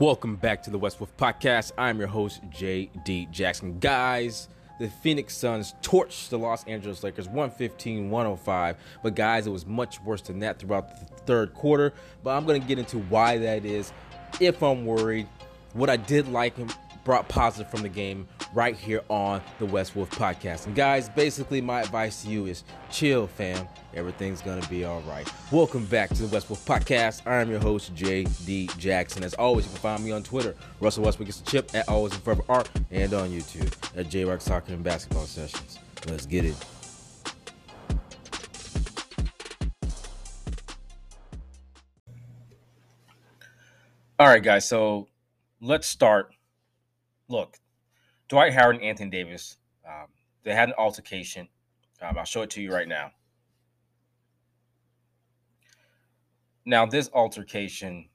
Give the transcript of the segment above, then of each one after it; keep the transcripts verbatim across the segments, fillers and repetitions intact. Welcome back to the West Wolf Podcast. I'm your host, J D Jackson. Guys, the Phoenix Suns torched the Los Angeles Lakers one fifteen to one oh five. But guys, it was much worse than that throughout the third quarter. But I'm going to get into why that is, if I'm worried, what I did like and brought positive from the game right here on the West Wolf Podcast. And guys, basically my advice to you is chill, fam. Everything's going to be all right. Welcome back to the West Wolf Podcast. I am your host, J D Jackson. As always, you can find me on Twitter, Russell Westwick is the Chip, at Always and Forever Art, and on YouTube, at J-Rock Soccer and Basketball Sessions. Let's get it. All right, guys, so let's start. Look, Dwight Howard and Anthony Davis, um, they had an altercation. Um, I'll show it to you right now. Now, this altercation,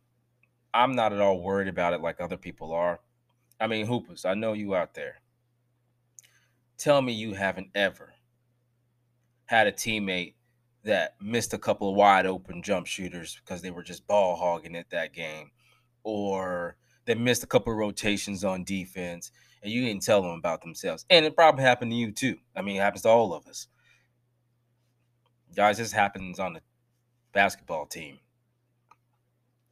I'm not at all worried about it like other people are. I mean, hoopers, I know you out there. Tell me you haven't ever had a teammate that missed a couple of wide open jump shooters because they were just ball hogging at that game, or they missed a couple of rotations on defense, and you didn't tell them about themselves. And it probably happened to you too. I mean, it happens to all of us. Guys, this happens on the basketball team,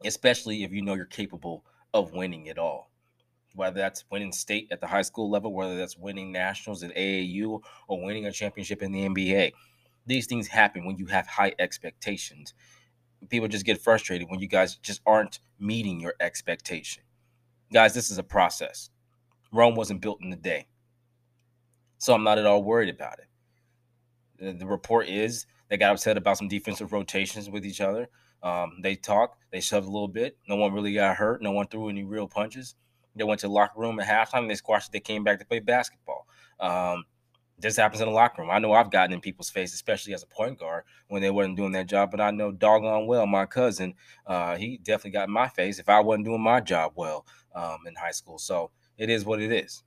especially if you know you're capable of winning it all, whether that's winning state at the high school level, whether that's winning nationals at A A U, or winning a championship in the N B A. These things happen when you have high expectations. People just get frustrated when you guys just aren't meeting your expectation. Guys, this is a process. Rome wasn't built in a day. So I'm not at all worried about it. The report is they got upset about some defensive rotations with each other. Um, they talked. They shoved a little bit. No one really got hurt. No one threw any real punches. They went to the locker room at halftime. They squashed it. They came back to play basketball. Um, this happens in the locker room. I know I've gotten in people's face, especially as a point guard, when they wasn't doing their job. But I know doggone well my cousin, uh, he definitely got in my face if I wasn't doing my job well. Um, in high school. So it is what it is.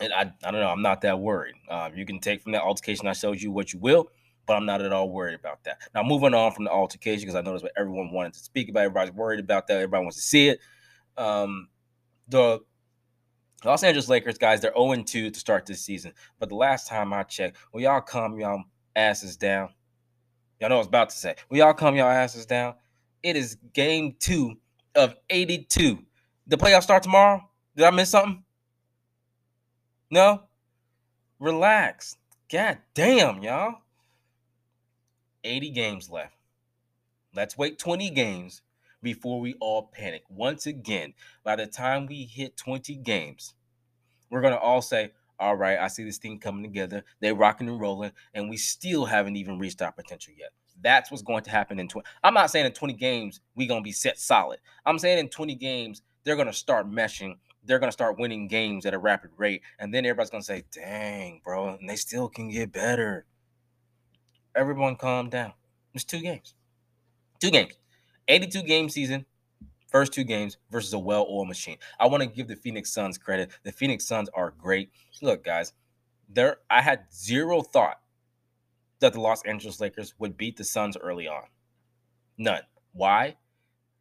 And I, I don't know. I'm not that worried. Um, you can take from that altercation I showed you what you will, but I'm not at all worried about that. Now, moving on from the altercation, because I know that's what everyone wanted to speak about. Everybody's worried about that. Everybody wants to see it. Um, the Los Angeles Lakers, guys, they're oh and two to start this season. But the last time I checked, well, y'all calm y'all asses down. Y'all know what I was about to say. Well, y'all calm y'all asses down. It is game two of eighty-two. The playoffs start tomorrow? Did I miss something? No? Relax. God damn, y'all. eighty games left. Let's wait twenty games before we all panic. Once again, by the time we hit twenty games, we're going to all say, all right, I see this thing coming together. They're rocking and rolling, and we still haven't even reached our potential yet. That's what's going to happen in twenty. I'm not saying in twenty games we're going to be set solid. I'm saying in twenty games, they're going to start meshing. They're going to start winning games at a rapid rate. And then everybody's going to say, dang, bro, and they still can get better. Everyone calm down. It's two games. Two games. eighty-two game season, first two games versus a well-oiled machine. I want to give the Phoenix Suns credit. The Phoenix Suns are great. Look, guys, there I had zero thought that the Los Angeles Lakers would beat the Suns early on. None. Why?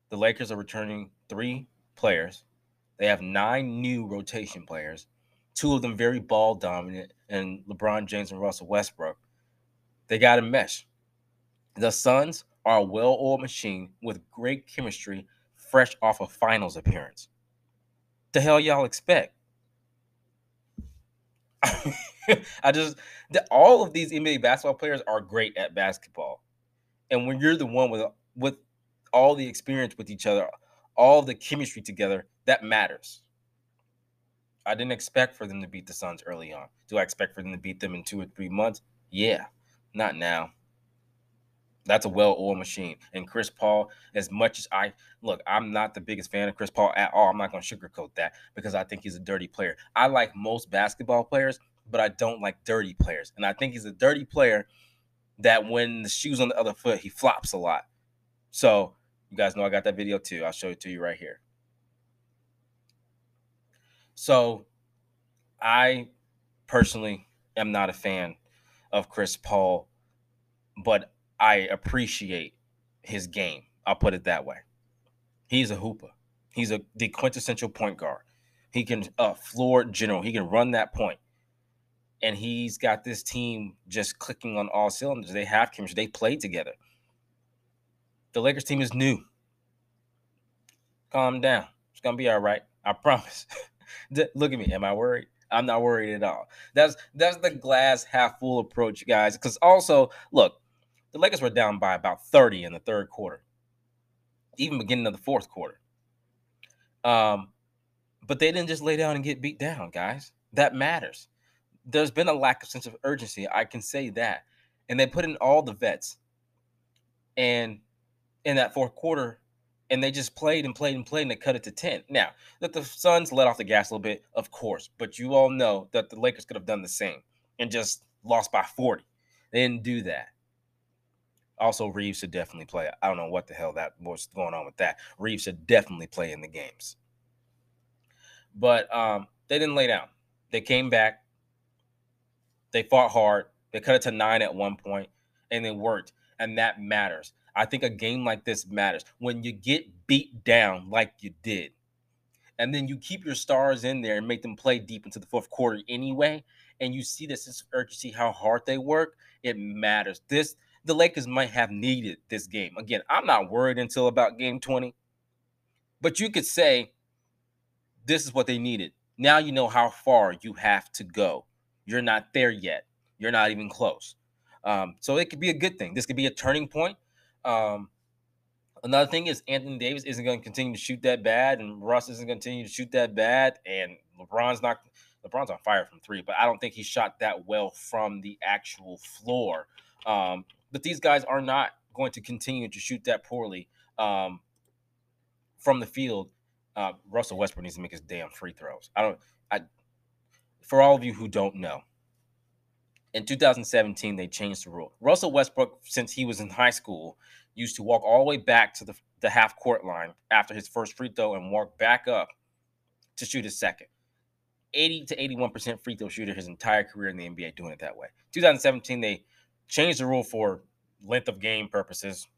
The Lakers are returning three players. They have nine new rotation players, two of them very ball dominant, and LeBron James and Russell Westbrook. They got a mesh. The Suns are a well-oiled machine with great chemistry, fresh off a finals appearance. The hell y'all expect? I just the, all of these N B A basketball players are great at basketball, and when you're the one with with all the experience with each other, all the chemistry together, that matters. I didn't expect for them to beat the Suns early on. Do I expect for them to beat them in two or three months? Yeah, not now. That's a well-oiled machine. And Chris Paul, as much as I – look, I'm not the biggest fan of Chris Paul at all. I'm not going to sugarcoat that because I think he's a dirty player. I like most basketball players, but I don't like dirty players. And I think he's a dirty player that when the shoe's on the other foot, he flops a lot. So – you guys know I got that video too. I'll show it to you right here. So I personally am not a fan of Chris Paul, but I appreciate his game. I'll put it that way. He's a hooper. He's a the quintessential point guard. He can uh, floor general. He can run that point. And he's got this team just clicking on all cylinders. They have chemistry. They played together. The Lakers team is new. Calm down. It's going to be all right. I promise. Look at me. Am I worried? I'm not worried at all. That's that's the glass half full approach, guys. Because also, look, the Lakers were down by about thirty in the third quarter, even beginning of the fourth quarter. Um, but they didn't just lay down and get beat down, guys. That matters. There's been a lack of sense of urgency. I can say that. And they put in all the vets. And in that fourth quarter, and they just played and played and played, and they cut it to ten. Now, that the Suns let off the gas a little bit, of course. But you all know that the Lakers could have done the same and just lost by forty. They didn't do that. Also, Reaves should definitely play. I don't know what the hell that was going on with that. Reaves should definitely play in the games. But um, they didn't lay down. They came back. They fought hard. They cut it to nine at one point, and it worked. And that matters. I think a game like this matters. When you get beat down like you did, and then you keep your stars in there and make them play deep into the fourth quarter anyway, and you see the sense of urgency, how hard they work, it matters. This the Lakers might have needed this game. Again, I'm not worried until about game twenty. But you could say this is what they needed. Now you know how far you have to go. You're not there yet. You're not even close. Um, so it could be a good thing. This could be a turning point. Um, another thing is Anthony Davis isn't going to continue to shoot that bad, and Russ isn't going to continue to shoot that bad, and LeBron's not LeBron's on fire from three, but I don't think he shot that well from the actual floor. Um, but these guys are not going to continue to shoot that poorly um, from the field. Uh, Russell Westbrook needs to make his damn free throws. I don't. I for all of you who don't know. In two thousand seventeen, they changed the rule. Russell Westbrook, since he was in high school, used to walk all the way back to the, the half-court line after his first free throw and walk back up to shoot his second. eighty to eighty-one percent free throw shooter his entire career in the N B A doing it that way. twenty seventeen, they changed the rule for length of game purposes.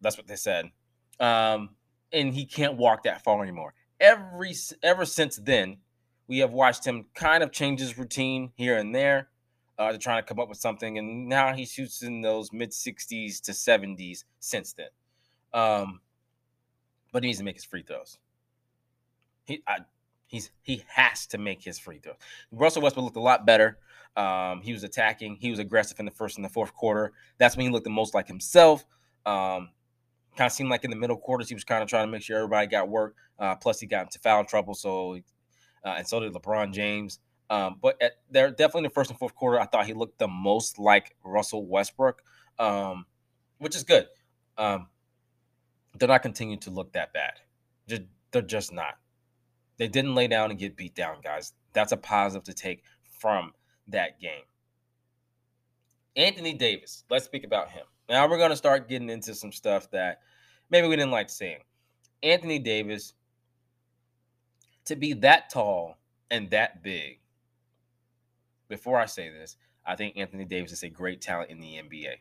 That's what they said. Um, and he can't walk that far anymore. Every Ever since then, we have watched him kind of change his routine here and there. Uh, they're trying to come up with something, and now he shoots in those mid sixties to seventies since then. Um, but he needs to make his free throws. He I, he's he has to make his free throws. Russell Westbrook looked a lot better. Um, he was attacking. He was aggressive in the first and the fourth quarter. That's when he looked the most like himself. Um, kind of seemed like in the middle quarters he was kind of trying to make sure everybody got work. Uh, plus he got into foul trouble, so uh, and so did LeBron James. Um, but at, they're definitely in the first and fourth quarter. I thought he looked the most like Russell Westbrook, um, which is good. Um, they're not continuing to look that bad. Just, they're just not. They didn't lay down and get beat down, guys. That's a positive to take from that game. Anthony Davis. Let's speak about him. Now we're going to start getting into some stuff that maybe we didn't like seeing. Anthony Davis, to be that tall and that big. Before I say this, I think Anthony Davis is a great talent in the N B A.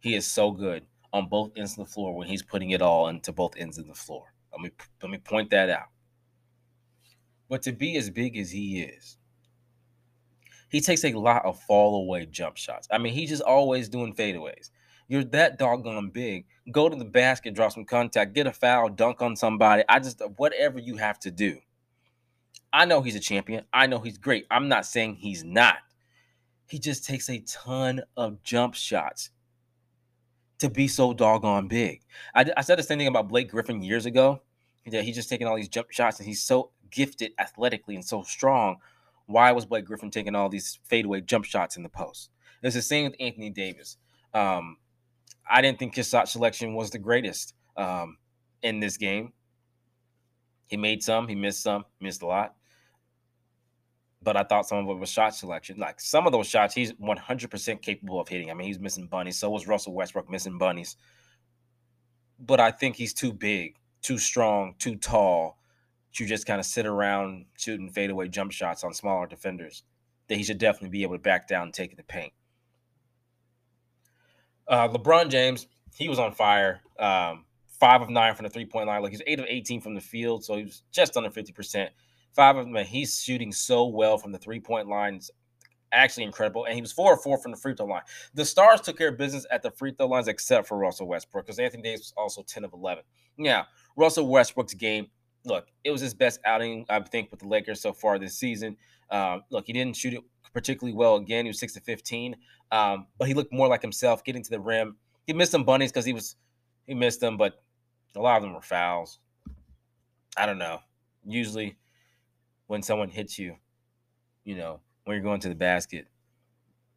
He is so good on both ends of the floor when he's putting it all into both ends of the floor. Let me let me point that out. But to be as big as he is, he takes a lot of fall away jump shots. I mean, he's just always doing fadeaways. You're that doggone big. Go to the basket, draw some contact, get a foul, dunk on somebody. I just whatever you have to do. I know he's a champion. I know he's great. I'm not saying he's not. He just takes a ton of jump shots to be so doggone big. I, I said the same thing about Blake Griffin years ago. That he's just taking all these jump shots, and he's so gifted athletically and so strong. Why was Blake Griffin taking all these fadeaway jump shots in the post? It's the same with Anthony Davis. Um, I didn't think his shot selection was the greatest um, in this game. He made some. He missed some. Missed a lot. But I thought some of it was shot selection. Like, some of those shots, he's one hundred percent capable of hitting. I mean, he's missing bunnies. So was Russell Westbrook missing bunnies. But I think he's too big, too strong, too tall to just kind of sit around shooting fadeaway jump shots on smaller defenders, that he should definitely be able to back down and take it to paint. Uh, LeBron James, he was on fire. Um, five of nine from the three-point line. Like, he's eight of eighteen from the field, so he was just under fifty percent. Five of them, man, he's shooting so well from the three-point line. It's actually incredible. And he was four of four from the free throw line. The stars took care of business at the free throw lines except for Russell Westbrook, because Anthony Davis was also ten of eleven. Now, Russell Westbrook's game, look, it was his best outing, I think, with the Lakers so far this season. Um, look, he didn't shoot it particularly well again. He was six of fifteen, um, but he looked more like himself, getting to the rim. He missed some bunnies because he was he missed them, but a lot of them were fouls. I don't know. Usually when someone hits you, you know, when you're going to the basket,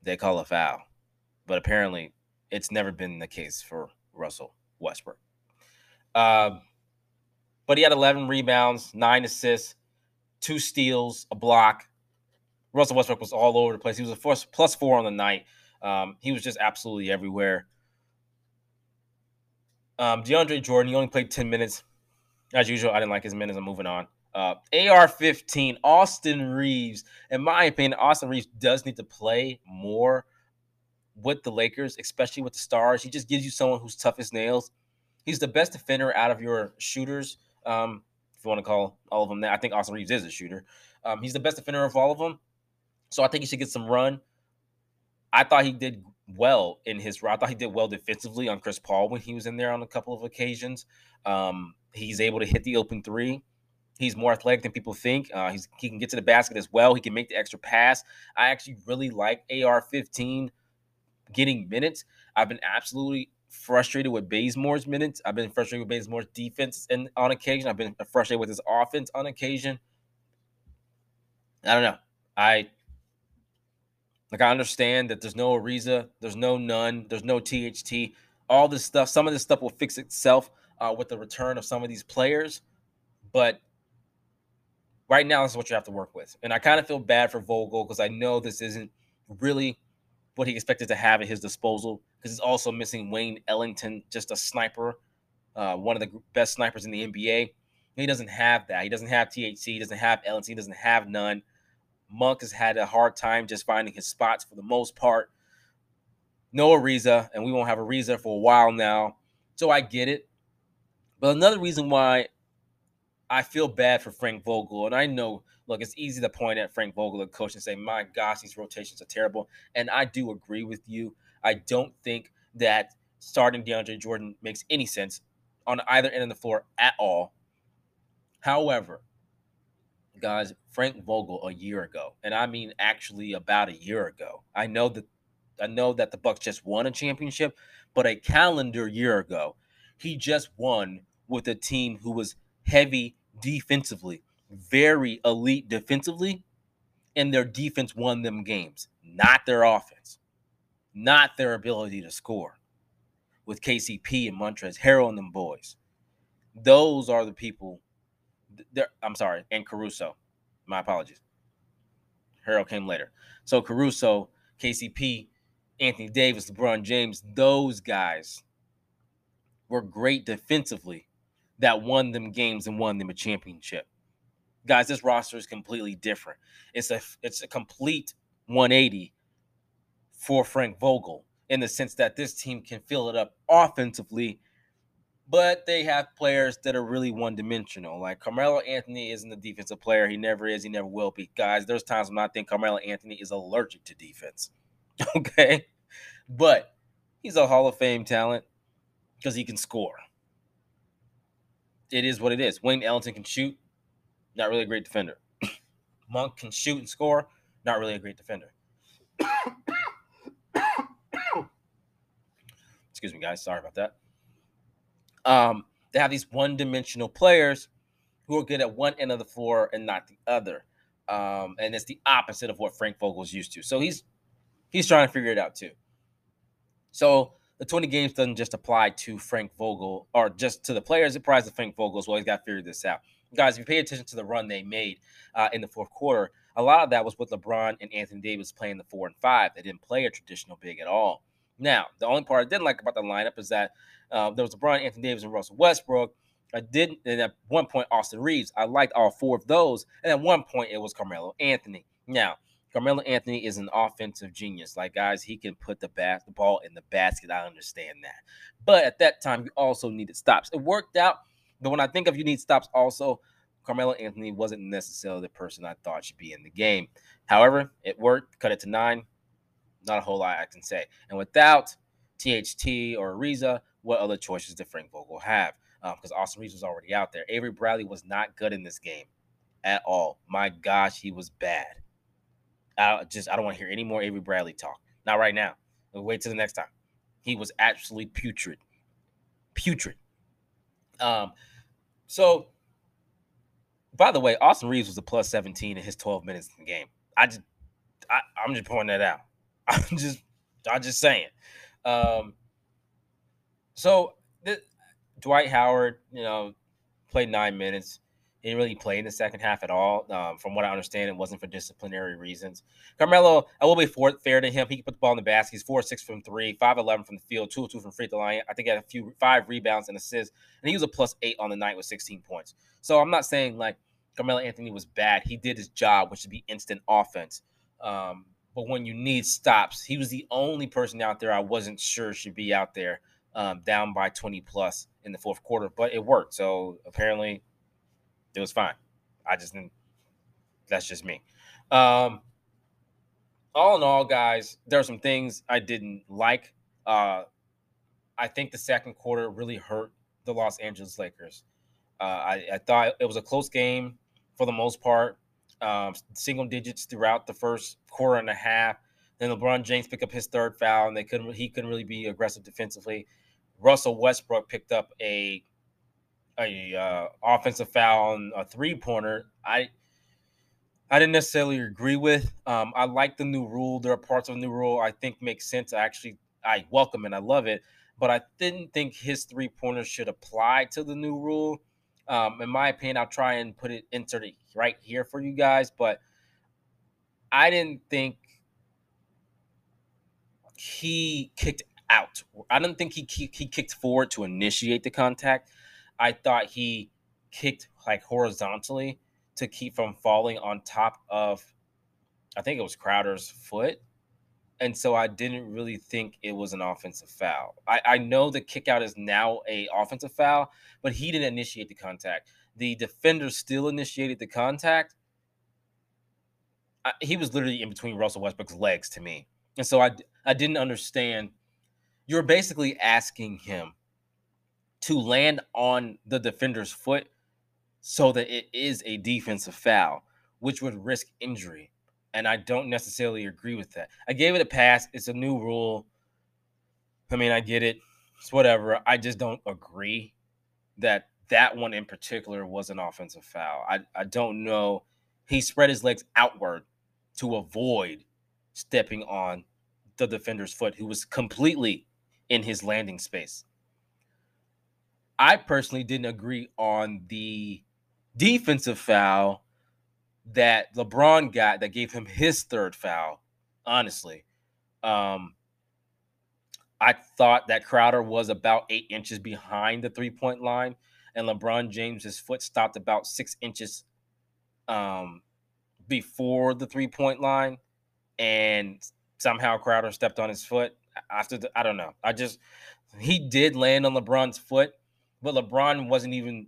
they call a foul. But apparently it's never been the case for Russell Westbrook. Uh, but he had eleven rebounds, nine assists, two steals, a block. Russell Westbrook was all over the place. He was a plus, plus four on the night. Um, he was just absolutely everywhere. Um, DeAndre Jordan, he only played ten minutes. As usual, I didn't like his minutes. I'm moving on. Uh, A R fifteen, Austin Reaves. In my opinion, Austin Reaves does need to play more with the Lakers, especially with the stars. He just gives you someone who's tough as nails. He's the best defender out of your shooters, um, if you want to call all of them that. I think Austin Reaves is a shooter. Um, he's the best defender of all of them. So I think he should get some run. I thought he did well in his role. I thought he did well defensively on Chris Paul when he was in there on a couple of occasions. Um, he's able to hit the open three. He's more athletic than people think. Uh, he's, he can get to the basket as well. He can make the extra pass. I actually really like A R fifteen getting minutes. I've been absolutely frustrated with Bazemore's minutes. I've been frustrated with Bazemore's defense and on occasion. I've been frustrated with his offense on occasion. I don't know. I like I understand that there's no Ariza, there's no Nunn, there's no T H T. All this stuff, some of this stuff will fix itself uh, with the return of some of these players. But right now, this is what you have to work with. And I kind of feel bad for Vogel because I know this isn't really what he expected to have at his disposal, because he's also missing Wayne Ellington, just a sniper, uh, one of the best snipers in the N B A. He doesn't have that. He doesn't have T H C. He doesn't have Ellington. He doesn't have Nunn. Monk has had a hard time just finding his spots for the most part. No Ariza, and we won't have Ariza for a while now. So I get it. But another reason why I feel bad for Frank Vogel, and I know, look, it's easy to point at Frank Vogel, the coach, and say, my gosh, these rotations are terrible. And I do agree with you. I don't think that starting DeAndre Jordan makes any sense on either end of the floor at all. However, guys, Frank Vogel a year ago, and I mean actually about a year ago. I know that I know that the Bucks just won a championship, but a calendar year ago, he just won with a team who was heavy defensively, very elite defensively, and their defense won them games, not their offense, not their ability to score with K C P and Montrezl Harrell and them boys. Those are the people. There, I'm sorry, and Caruso. My apologies. Harrell came later. So Caruso, K C P, Anthony Davis, LeBron James, those guys were great defensively that won them games and won them a championship. Guys, this roster is completely different. It's a, it's a complete one eighty for Frank Vogel in the sense that this team can fill it up offensively, but they have players that are really one-dimensional. Like, Carmelo Anthony isn't a defensive player. He never is. He never will be. Guys, there's times when I think Carmelo Anthony is allergic to defense, okay? But he's a Hall of Fame talent because he can score. It is what it is. Wayne Ellington can shoot. Not really a great defender. Monk can shoot and score. Not really a great defender. Excuse me, guys. Sorry about that. Um, they have these one-dimensional players who are good at one end of the floor and not the other. Um, and it's the opposite of what Frank Vogel's used to. So he's he's trying to figure it out too. So the twenty games doesn't just apply to Frank Vogel or just to the players. It applies to Frank Vogel as well. He's got to figure this out. Guys, if you pay attention to the run they made uh, in the fourth quarter, a lot of that was with LeBron and Anthony Davis playing the four and five. They didn't play a traditional big at all. Now, the only part I didn't like about the lineup is that uh, there was LeBron, Anthony Davis, and Russell Westbrook. I didn't, and at one point, Austin Reaves. I liked all four of those, and at one point, it was Carmelo Anthony. Now, Carmelo Anthony is an offensive genius. Like, guys, he can put the, bas- the ball in the basket. I understand that. But at that time, you also needed stops. It worked out. But when I think of you need stops also, Carmelo Anthony wasn't necessarily the person I thought should be in the game. However, it worked. Cut it to nine. Not a whole lot I can say. And without T H T or Ariza, what other choices did Frank Vogel have? Because um, Austin Reaves was already out there. Avery Bradley was not good in this game at all. My gosh, he was bad. I just I don't want to hear any more Avery Bradley talk. Not right now. We'll wait till the next time. He was absolutely putrid, putrid. Um, so by the way, Austin Reaves was a plus seventeen in his twelve minutes in the game. I just I, I'm just pointing that out. I'm just I'm just saying. Um, so the, Dwight Howard, you know, played nine minutes. He didn't really play in the second half at all. Um, from what I understand, it wasn't for disciplinary reasons. Carmelo, I will be for, fair to him. He can put the ball in the basket. He's four six from three, five eleven from the field, two two from free throw line. I think he had a few five rebounds and assists, and he was a plus eight on the night with sixteen points. So I'm not saying like Carmelo Anthony was bad. He did his job, which should be instant offense. Um, but when you need stops, he was the only person out there I wasn't sure should be out there um, down by twenty plus in the fourth quarter. But it worked. So apparently, it was fine. I just didn't. That's just me. Um, all in all, guys, there are some things I didn't like. Uh, I think the second quarter really hurt the Los Angeles Lakers. Uh, I, I thought it was a close game for the most part. Um, single digits throughout the first quarter and a half. Then LeBron James picked up his third foul, and they couldn't. He couldn't really be aggressive defensively. Russell Westbrook picked up a. A uh, offensive foul on a three-pointer, I I didn't necessarily agree with. Um, I like the new rule. There are parts of the new rule I think make sense. I actually I welcome it. I love it. But I didn't think his three-pointer should apply to the new rule. Um, in my opinion, I'll try and put it insert it right here for you guys. But I didn't think he kicked out. I didn't think he he, he kicked forward to initiate the contact. I thought he kicked like horizontally to keep from falling on top of, I think it was Crowder's foot. And so I didn't really think it was an offensive foul. I, I know the kickout is now a offensive foul, but he didn't initiate the contact. The defender still initiated the contact. I, he was literally in between Russell Westbrook's legs to me. And so I, I didn't understand. You're basically asking him to land on the defender's foot so that it is a defensive foul, which would risk injury. And I don't necessarily agree with that. I gave it a pass. It's a new rule. I mean, I get it. It's whatever. I just don't agree that that one in particular was an offensive foul. I, I don't know. He spread his legs outward to avoid stepping on the defender's foot, who was completely in his landing space. I personally didn't agree on the defensive foul that LeBron got that gave him his third foul, honestly. Um, I thought that Crowder was about eight inches behind the three-point line, and LeBron James's foot stopped about six inches um, before the three-point line, and somehow Crowder stepped on his foot after the, I don't know. I just he did land on LeBron's foot. But LeBron wasn't even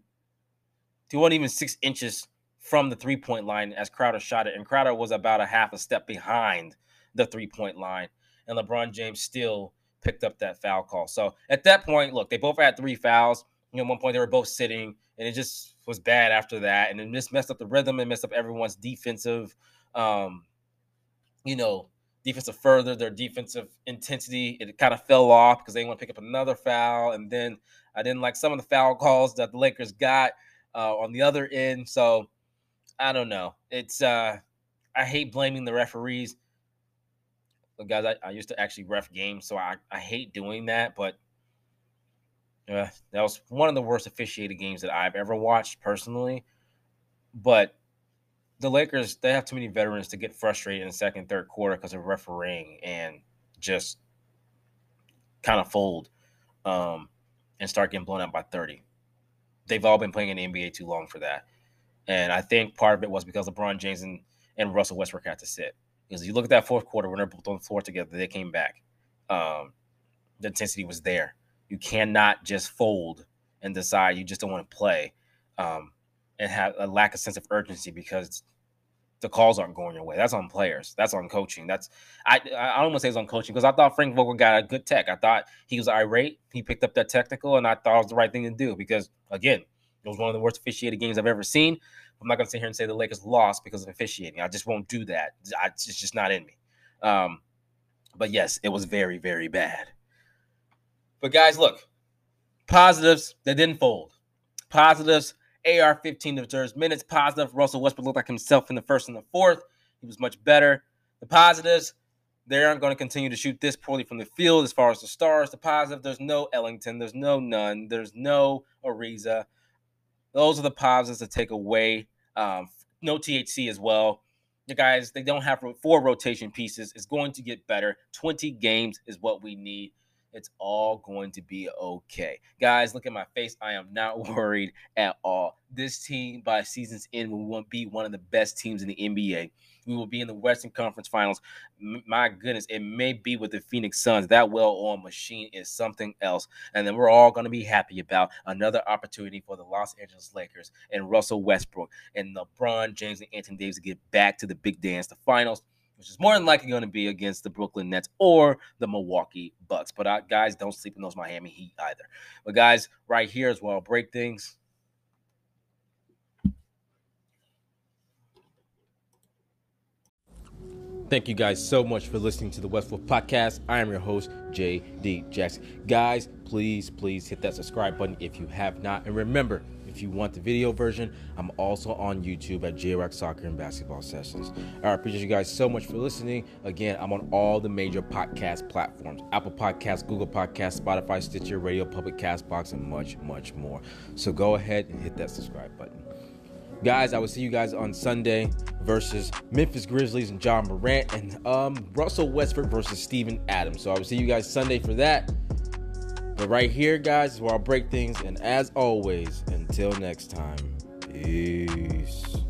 he wasn't even six inches from the three-point line as Crowder shot it. And Crowder was about a half a step behind the three-point line. And LeBron James still picked up that foul call. So at that point, look, they both had three fouls. You know, at one point they were both sitting, and it just was bad after that. And it just messed up the rhythm and messed up everyone's defensive, um, you know, defensive further, their defensive intensity. It kind of fell off because they want to pick up another foul. And then I didn't like some of the foul calls that the Lakers got uh, on the other end. So I don't know. It's uh, I hate blaming the referees. Look, guys, I, I used to actually ref games, so I, I hate doing that. But uh, that was one of the worst officiated games that I've ever watched personally. But the Lakers, they have too many veterans to get frustrated in the second, third quarter because of refereeing and just kind of fold. Um, and start getting blown out by thirty. They've all been playing in the N B A too long for that. And I think part of it was because LeBron James and, and Russell Westbrook had to sit. Because you look at that fourth quarter, when they're both on the floor together, they came back. Um, the intensity was there. You cannot just fold and decide you just don't want to play um, and have a lack of sense of urgency because the calls aren't going your way. That's on players. That's on coaching. That's I I don't want to say it's on coaching because I thought Frank Vogel got a good tech. I thought he was irate. He picked up that technical, and I thought it was the right thing to do because, again, it was one of the worst officiated games I've ever seen. I'm not going to sit here and say the Lakers lost because of officiating. I just won't do that. I, it's just not in me. Um, but, yes, it was very, very bad. But, guys, look, positives that didn't fold. Positives, A R fifteen to third minutes. Positive, Russell Westbrook looked like himself in the first and the fourth. He was much better. The positives, they aren't going to continue to shoot this poorly from the field as far as the stars. The positive, there's no Ellington. There's no Nunn. There's no Ariza. Those are the positives to take away. Um, no T H C as well. The guys, they don't have four rotation pieces. It's going to get better. twenty games is what we need. It's all going to be okay. Guys, look at my face. I am not worried at all. This team, by season's end, will be one of the best teams in the N B A. We will be in the Western Conference Finals. My goodness, it may be with the Phoenix Suns. That well-oiled machine is something else. And then we're all going to be happy about another opportunity for the Los Angeles Lakers and Russell Westbrook and LeBron James and Anthony Davis to get back to the big dance, the finals, which is more than likely going to be against the Brooklyn Nets or the Milwaukee Bucks. But, I, guys, don't sleep in those Miami Heat either. But, guys, right here is where I'll break things. Thank you guys so much for listening to the West Wolf Podcast. I am your host, J D Jackson. Guys, please, please hit that subscribe button if you have not. And remember, if you want the video version, I'm also on YouTube at J-Rock Soccer and Basketball Sessions. I appreciate you guys so much for listening. Again, I'm on all the major podcast platforms. Apple Podcasts, Google Podcasts, Spotify, Stitcher, Radio Public, CastBox, and much, much more. So go ahead and hit that subscribe button. Guys, I will see you guys on Sunday versus Memphis Grizzlies and John Morant and um, Russell Westwick versus Steven Adams. So I will see you guys Sunday for that. But right here, guys, is where I'll break things. And as always, until next time, peace.